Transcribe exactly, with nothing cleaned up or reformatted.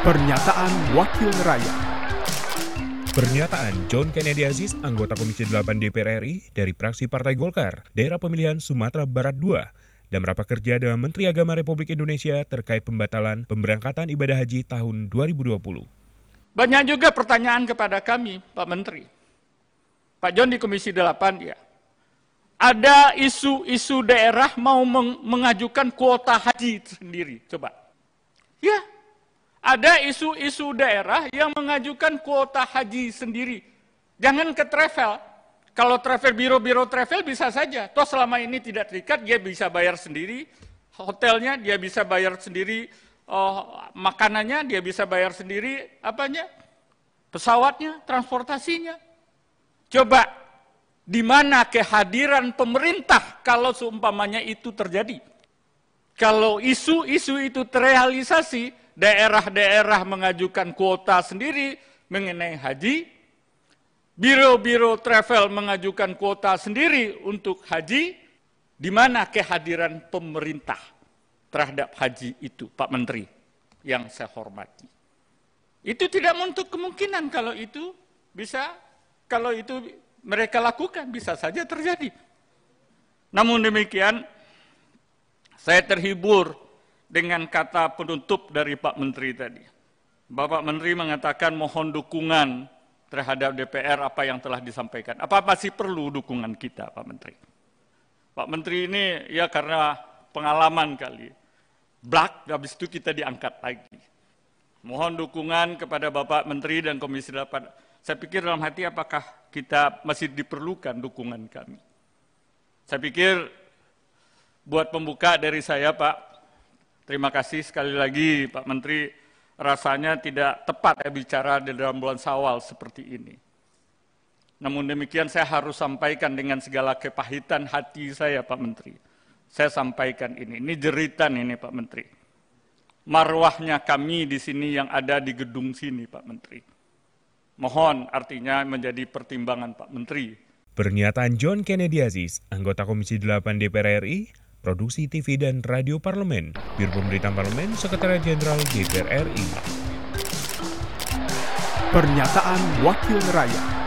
Pernyataan Wakil Rakyat. Pernyataan John Kennedy Aziz, anggota Komisi delapan D P R R I dari fraksi Partai Golkar, daerah pemilihan Sumatera Barat dua, dalam rapat kerja dengan Menteri Agama Republik Indonesia terkait pembatalan pemberangkatan ibadah haji tahun dua ribu dua puluh. Banyak juga pertanyaan kepada kami, Pak Menteri. Pak John di Komisi delapan, ya. Ada isu-isu daerah mau meng- mengajukan kuota haji sendiri, coba. Ya. Ada isu-isu daerah yang mengajukan kuota haji sendiri. Jangan ke travel. Kalau travel, biro-biro travel bisa saja. Toh selama ini tidak terikat, dia bisa bayar sendiri. Hotelnya dia bisa bayar sendiri. Oh, makanannya dia bisa bayar sendiri. Apanya? Pesawatnya, transportasinya. Coba, di mana kehadiran pemerintah kalau seumpamanya itu terjadi? Kalau isu-isu itu terrealisasi, daerah-daerah mengajukan kuota sendiri mengenai haji, biro-biro travel mengajukan kuota sendiri untuk haji, di mana kehadiran pemerintah terhadap haji itu, Pak Menteri, yang saya hormati. Itu tidak menutup kemungkinan kalau itu bisa, kalau itu mereka lakukan, bisa saja terjadi. Namun demikian, saya terhibur dengan kata penutup dari Pak Menteri tadi. Bapak Menteri mengatakan mohon dukungan terhadap D P R apa yang telah disampaikan. Apa masih perlu dukungan kita, Pak Menteri? Pak Menteri ini ya karena pengalaman kali. Blak, habis itu kita diangkat lagi. Mohon dukungan kepada Bapak Menteri dan Komisi delapan. Saya pikir dalam hati apakah kita masih diperlukan dukungan kami. Saya pikir buat pembuka dari saya, Pak, terima kasih sekali lagi, Pak Menteri. Rasanya tidak tepat ya bicara di dalam bulan Syawal seperti ini. Namun demikian saya harus sampaikan dengan segala kepahitan hati saya, Pak Menteri. Saya sampaikan ini, ini jeritan ini, Pak Menteri. Marwahnya kami di sini yang ada di gedung sini, Pak Menteri. Mohon artinya menjadi pertimbangan Pak Menteri. Pernyataan John Kennedy Aziz, anggota Komisi delapan D P R R I, Produksi T V dan Radio Parlemen, Biro Pemberitaan Parlemen, Sekretaris Jenderal D P R R I. Pernyataan Wakil Rakyat.